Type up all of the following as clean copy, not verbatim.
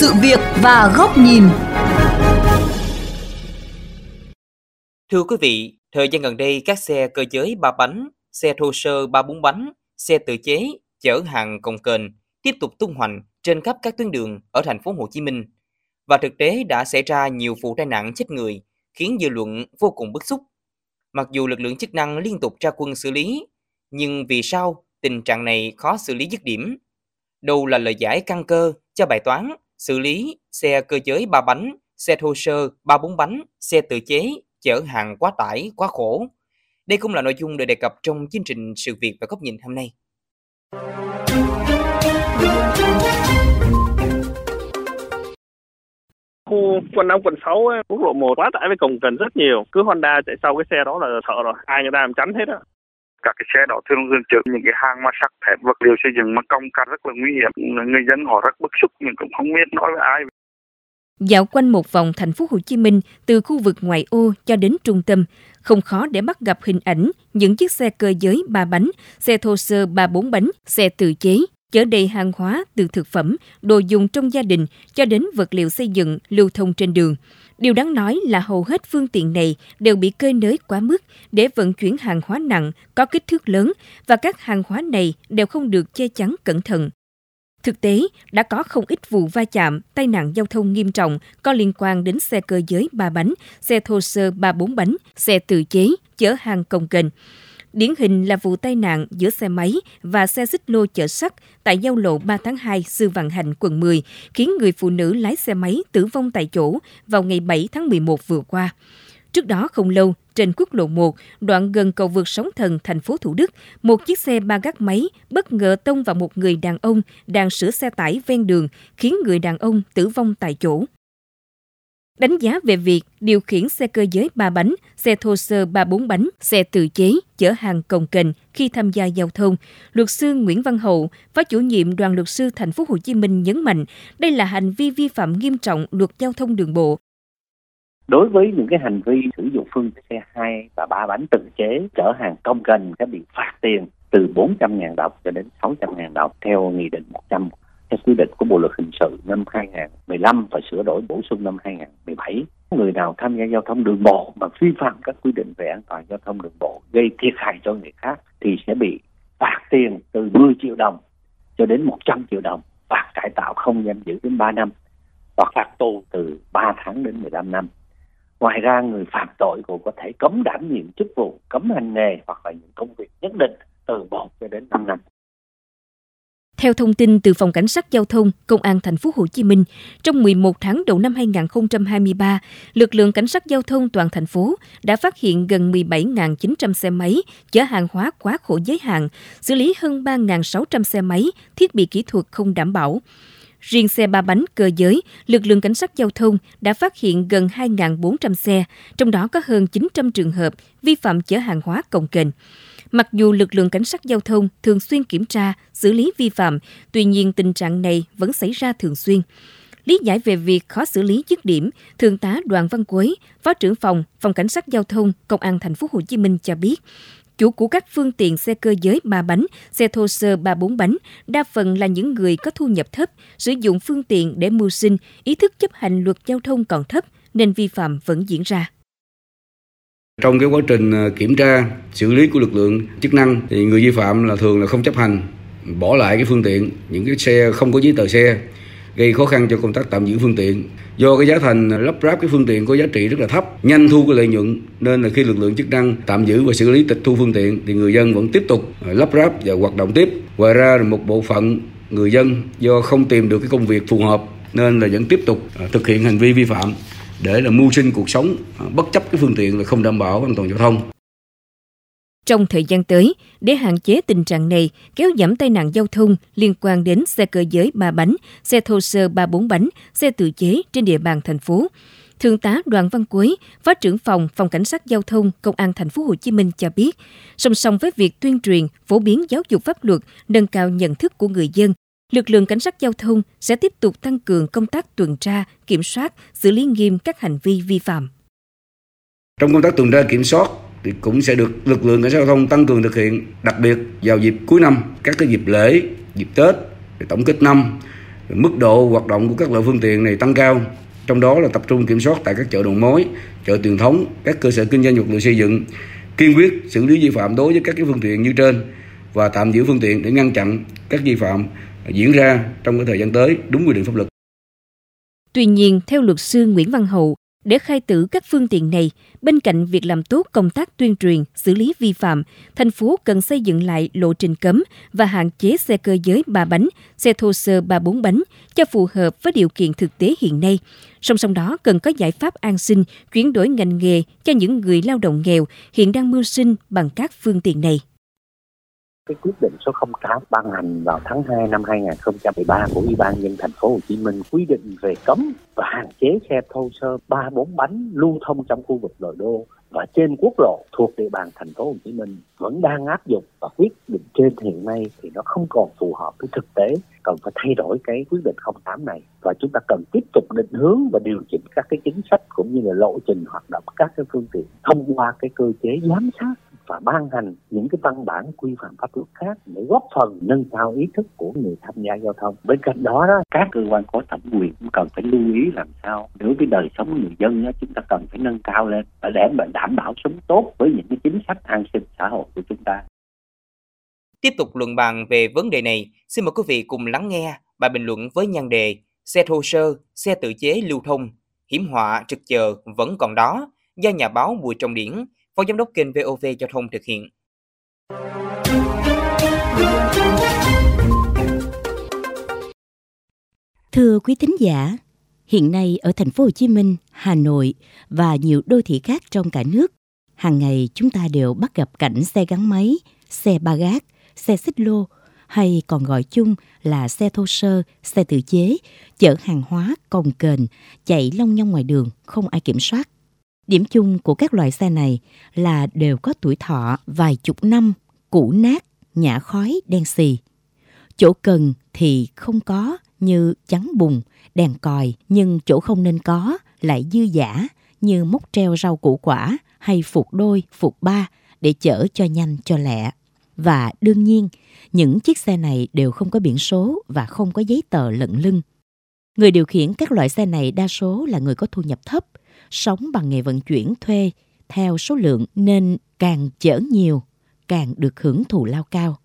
sự việc và góc nhìn. Thưa quý vị, thời gian gần đây các xe cơ giới 3 bánh, xe thô sơ 3-4 bánh, xe tự chế chở hàng cồng kềnh tiếp tục tung hoành trên khắp các tuyến đường ở thành phố Hồ Chí Minh và thực tế đã xảy ra nhiều vụ tai nạn chết người khiến dư luận vô cùng bức xúc. Mặc dù lực lượng chức năng liên tục ra quân xử lý, nhưng vì sao tình trạng này khó xử lý dứt điểm? Đâu là lời giải căn cơ cho bài toán xử lý xe cơ giới 3 bánh, xe thô sơ 3-4 bánh, xe tự chế chở hàng quá tải, quá khổ? Đây cũng là nội dung được đề cập trong chương trình Sự việc và Góc nhìn hôm nay. Khu quận 5, quận 6, quốc lộ 1 quá tải với cồng kềnh rất nhiều. Cứ Honda chạy sau cái xe đó là sợ rồi, ai người ta làm chắn hết á. Các cái xe đỏ thường xuyên chở những cái hàng mà sắc thép, vật liệu xây dựng mà cồng kềnh rất là nguy hiểm. Người dân họ rất bức xúc nhưng cũng không biết nói với ai. Dạo quanh một vòng thành phố Hồ Chí Minh từ khu vực ngoại ô cho đến trung tâm, không khó để bắt gặp hình ảnh những chiếc xe cơ giới 3 bánh, xe thô sơ 3-4 bánh, xe tự chế chở đầy hàng hóa từ thực phẩm, đồ dùng trong gia đình cho đến vật liệu xây dựng lưu thông trên đường. Điều đáng nói là hầu hết phương tiện này đều bị cơi nới quá mức để vận chuyển hàng hóa nặng có kích thước lớn và các hàng hóa này đều không được che chắn cẩn thận. Thực tế, đã có không ít vụ va chạm, tai nạn giao thông nghiêm trọng có liên quan đến xe cơ giới 3 bánh, xe thô sơ 3-4 bánh, xe tự chế, chở hàng cồng kềnh. Điển hình là vụ tai nạn giữa xe máy và xe xích lô chở sắt tại giao lộ 3 tháng 2 Sư Vạn Hạnh, quận 10, khiến người phụ nữ lái xe máy tử vong tại chỗ vào ngày 7 tháng 11 vừa qua. Trước đó không lâu, trên quốc lộ 1, đoạn gần cầu vượt Sóng Thần, thành phố Thủ Đức, một chiếc xe ba gác máy bất ngờ tông vào một người đàn ông đang sửa xe tải ven đường, khiến người đàn ông tử vong tại chỗ. Đánh giá về việc điều khiển xe cơ giới 3 bánh, xe thô sơ 3-4 bánh, xe tự chế chở hàng cồng kềnh khi tham gia giao thông, luật sư Nguyễn Văn Hậu, phó chủ nhiệm Đoàn luật sư Thành phố Hồ Chí Minh nhấn mạnh đây là hành vi vi phạm nghiêm trọng luật giao thông đường bộ. Đối với những cái hành vi sử dụng phương tiện xe 2 và 3 bánh tự chế chở hàng cồng kềnh sẽ bị phạt tiền từ 400.000 đồng cho đến 600.000 đồng theo Nghị định 100 theo quy định của Bộ luật hình sự năm 2015 và sửa đổi bổ sung năm 2017. Người nào tham gia giao thông đường bộ mà vi phạm các quy định về an toàn giao thông đường bộ gây thiệt hại cho người khác thì sẽ bị phạt tiền từ 10 triệu đồng cho đến 100 triệu đồng, phạt cải tạo không giam giữ đến 3 năm hoặc phạt tù từ 3 tháng đến 15 năm. Ngoài ra, người phạm tội cũng có thể cấm đảm nhiệm chức vụ, cấm hành nghề hoặc là những công việc nhất định từ 1 cho đến 5 năm. Theo thông tin từ Phòng Cảnh sát Giao thông, Công an Thành phố Hồ Chí Minh, trong 11 tháng đầu năm 2023, lực lượng cảnh sát giao thông toàn thành phố đã phát hiện gần 17.900 xe máy chở hàng hóa quá khổ giới hạn, xử lý hơn 3.600 xe máy thiết bị kỹ thuật không đảm bảo. Riêng xe ba bánh cơ giới, lực lượng cảnh sát giao thông đã phát hiện gần 2.400 xe, trong đó có hơn 900 trường hợp vi phạm chở hàng hóa cồng kềnh. Mặc dù lực lượng cảnh sát giao thông thường xuyên kiểm tra, xử lý vi phạm, tuy nhiên tình trạng này vẫn xảy ra thường xuyên. Lý giải về việc khó xử lý dứt điểm, Thượng tá Đoàn Văn Quế, Phó trưởng Phòng Cảnh sát Giao thông, Công an Thành phố Hồ Chí Minh cho biết, chủ của các phương tiện xe cơ giới 3 bánh, xe thô sơ 3-4 bánh đa phần là những người có thu nhập thấp, sử dụng phương tiện để mưu sinh, ý thức chấp hành luật giao thông còn thấp nên vi phạm vẫn diễn ra. Trong cái quá trình kiểm tra, xử lý của lực lượng chức năng thì người vi phạm là thường là không chấp hành, bỏ lại cái phương tiện, những cái xe không có giấy tờ xe, gây khó khăn cho công tác tạm giữ phương tiện. Do cái giá thành lắp ráp cái phương tiện có giá trị rất là thấp, nhanh thu cái lợi nhuận, nên là khi lực lượng chức năng tạm giữ và xử lý tịch thu phương tiện thì người dân vẫn tiếp tục lắp ráp và hoạt động tiếp. Ngoài ra, một bộ phận người dân do không tìm được cái công việc phù hợp nên là vẫn tiếp tục thực hiện hành vi vi phạm để là mưu sinh cuộc sống, bất chấp cái phương tiện là không đảm bảo an toàn giao thông. Trong thời gian tới, để hạn chế tình trạng này, kéo giảm tai nạn giao thông liên quan đến xe cơ giới 3 bánh, xe thô sơ 3-4 bánh, xe tự chế trên địa bàn thành phố, Thượng tá Đoàn Văn Quế, Phó trưởng Phòng Cảnh sát Giao thông, Công an Thành phố Hồ Chí Minh cho biết, song song với việc tuyên truyền, phổ biến giáo dục pháp luật, nâng cao nhận thức của người dân, lực lượng cảnh sát giao thông sẽ tiếp tục tăng cường công tác tuần tra, kiểm soát, xử lý nghiêm các hành vi vi phạm. Trong công tác tuần tra kiểm soát thì cũng sẽ được lực lượng cảnh sát giao thông tăng cường thực hiện, đặc biệt vào dịp cuối năm, các cái dịp lễ, dịp Tết, tổng kết năm Mức độ hoạt động của các loại phương tiện này tăng cao, trong đó là tập trung kiểm soát tại các chợ đầu mối, chợ truyền thống, các cơ sở kinh doanh vật liệu xây dựng, kiên quyết xử lý vi phạm đối với các phương tiện như trên và tạm giữ phương tiện để ngăn chặn các vi phạm diễn ra trong cái thời gian tới đúng quy định pháp luật. Tuy nhiên, theo luật sư Nguyễn Văn Hậu, để khai tử các phương tiện này, bên cạnh việc làm tốt công tác tuyên truyền, xử lý vi phạm, thành phố cần xây dựng lại lộ trình cấm và hạn chế xe cơ giới 3 bánh, xe thô sơ 3-4 bánh cho phù hợp với điều kiện thực tế hiện nay. Song song đó cần có giải pháp an sinh, chuyển đổi ngành nghề cho những người lao động nghèo hiện đang mưu sinh bằng các phương tiện này. Cái quyết định số 08 ban hành vào tháng 2 năm 2013 của Ủy ban nhân dân thành phố Hồ Chí Minh quy định về cấm và hạn chế xe thô sơ 3-4 bánh lưu thông trong khu vực nội đô và trên quốc lộ thuộc địa bàn thành phố Hồ Chí Minh vẫn đang áp dụng, và quyết định trên hiện nay thì nó không còn phù hợp với thực tế, cần phải thay đổi cái quyết định 08 này, và chúng ta cần tiếp tục định hướng và điều chỉnh các cái chính sách cũng như là lộ trình hoạt động các cái phương tiện thông qua cái cơ chế giám sát và ban hành những cái văn bản quy phạm pháp luật khác để góp phần nâng cao ý thức của người tham gia giao thông. Bên cạnh đó, các cơ quan có thẩm quyền cũng cần phải lưu ý làm sao đối với đời sống người dân chúng ta cần phải nâng cao lên để đảm bảo sống tốt với những cái chính sách an sinh xã hội của chúng ta. Tiếp tục luận bàn về vấn đề này, xin mời quý vị cùng lắng nghe bài bình luận với nhan đề "Xe thô sơ, xe tự chế lưu thông, hiểm họa trực chờ vẫn còn đó" do nhà báo Bùi Trọng Điển, Phó Giám đốc kênh VOV Giao thông thực hiện. Thưa quý thính giả, hiện nay ở thành phố Hồ Chí Minh, Hà Nội và nhiều đô thị khác trong cả nước, hàng ngày chúng ta đều bắt gặp cảnh xe gắn máy, xe ba gác, xe xích lô hay còn gọi chung là xe thô sơ, xe tự chế chở hàng hóa cồng kềnh chạy long nhong ngoài đường không ai kiểm soát. Điểm chung của các loại xe này là đều có tuổi thọ vài chục năm, cũ nát, nhả khói, đen xì. Chỗ cần thì không có như chắn bùn, đèn còi, nhưng chỗ không nên có lại dư dả như móc treo rau củ quả hay phục đôi, phục ba để chở cho nhanh cho lẹ. Và đương nhiên, những chiếc xe này đều không có biển số và không có giấy tờ lận lưng. Người điều khiển các loại xe này đa số là người có thu nhập thấp, sống bằng nghề vận chuyển thuê theo số lượng nên càng chở nhiều, càng được hưởng thù lao cao.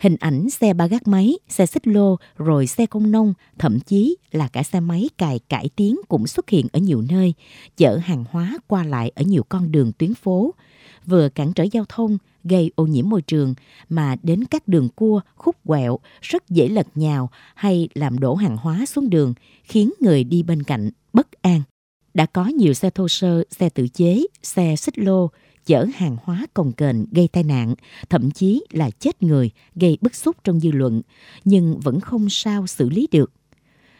Hình ảnh xe ba gác máy, xe xích lô, rồi xe công nông, thậm chí là cả xe máy cày cải tiến cũng xuất hiện ở nhiều nơi, chở hàng hóa qua lại ở nhiều con đường tuyến phố, vừa cản trở giao thông, gây ô nhiễm môi trường, mà đến các đường cua, khúc quẹo rất dễ lật nhào hay làm đổ hàng hóa xuống đường, khiến người đi bên cạnh bất an. Đã có nhiều xe thô sơ, xe tự chế, xe xích lô chở hàng hóa cồng kềnh gây tai nạn, thậm chí là chết người, gây bức xúc trong dư luận, nhưng vẫn không sao xử lý được.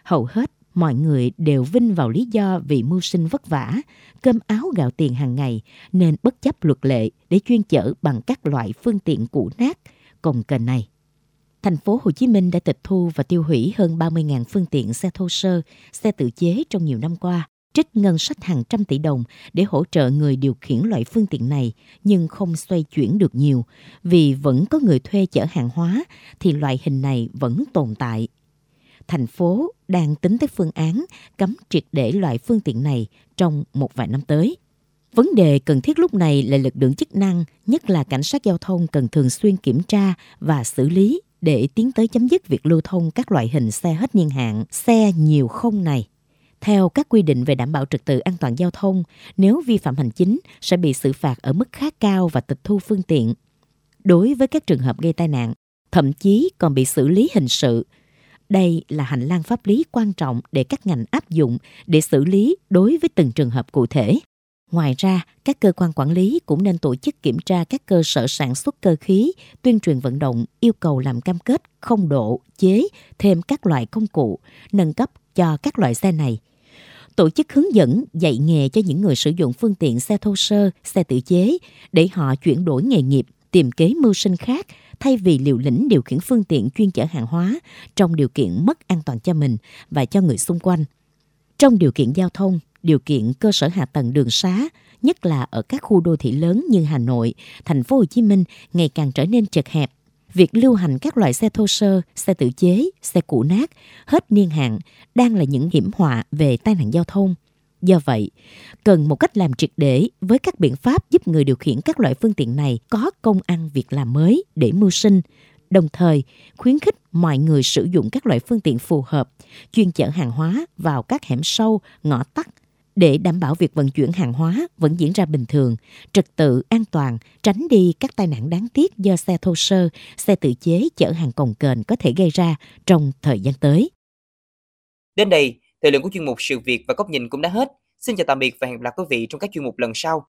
Hầu hết, mọi người đều vin vào lý do vì mưu sinh vất vả, cơm áo gạo tiền hàng ngày, nên bất chấp luật lệ để chuyên chở bằng các loại phương tiện cũ nát, cồng kềnh này. Thành phố Hồ Chí Minh đã tịch thu và tiêu hủy hơn 30.000 phương tiện xe thô sơ, xe tự chế trong nhiều năm qua, trích ngân sách hàng trăm tỷ đồng để hỗ trợ người điều khiển loại phương tiện này, nhưng không xoay chuyển được nhiều, vì vẫn có người thuê chở hàng hóa thì loại hình này vẫn tồn tại. Thành phố đang tính tới phương án cấm triệt để loại phương tiện này trong một vài năm tới. Vấn đề cần thiết lúc này là lực lượng chức năng, nhất là cảnh sát giao thông cần thường xuyên kiểm tra và xử lý để tiến tới chấm dứt việc lưu thông các loại hình xe hết niên hạn, xe nhiều không này. Theo các quy định về đảm bảo trật tự an toàn giao thông, nếu vi phạm hành chính sẽ bị xử phạt ở mức khá cao và tịch thu phương tiện. Đối với các trường hợp gây tai nạn, thậm chí còn bị xử lý hình sự. Đây là hành lang pháp lý quan trọng để các ngành áp dụng để xử lý đối với từng trường hợp cụ thể. Ngoài ra, các cơ quan quản lý cũng nên tổ chức kiểm tra các cơ sở sản xuất cơ khí, tuyên truyền vận động, yêu cầu làm cam kết không độ, chế, thêm các loại công cụ, nâng cấp cho các loại xe này. Tổ chức hướng dẫn dạy nghề cho những người sử dụng phương tiện xe thô sơ, xe tự chế để họ chuyển đổi nghề nghiệp, tìm kế mưu sinh khác thay vì liều lĩnh điều khiển phương tiện chuyên chở hàng hóa trong điều kiện mất an toàn cho mình và cho người xung quanh. Trong điều kiện giao thông, điều kiện cơ sở hạ tầng đường xá, nhất là ở các khu đô thị lớn như Hà Nội, thành phố Hồ Chí Minh ngày càng trở nên chật hẹp. việc lưu hành các loại xe thô sơ, xe tự chế, xe cũ nát, hết niên hạn đang là những hiểm họa về tai nạn giao thông. Do vậy, cần một cách làm triệt để với các biện pháp giúp người điều khiển các loại phương tiện này có công ăn việc làm mới để mưu sinh, đồng thời khuyến khích mọi người sử dụng các loại phương tiện phù hợp, chuyên chở hàng hóa vào các hẻm sâu, ngõ tắt, để đảm bảo việc vận chuyển hàng hóa vẫn diễn ra bình thường, trật tự, an toàn, tránh đi các tai nạn đáng tiếc do xe thô sơ, xe tự chế chở hàng cồng kềnh có thể gây ra trong thời gian tới. Đến đây, thời lượng của chuyên mục Sự Việc và Góc Nhìn cũng đã hết. Xin chào tạm biệt và hẹn gặp lại quý vị trong các chuyên mục lần sau.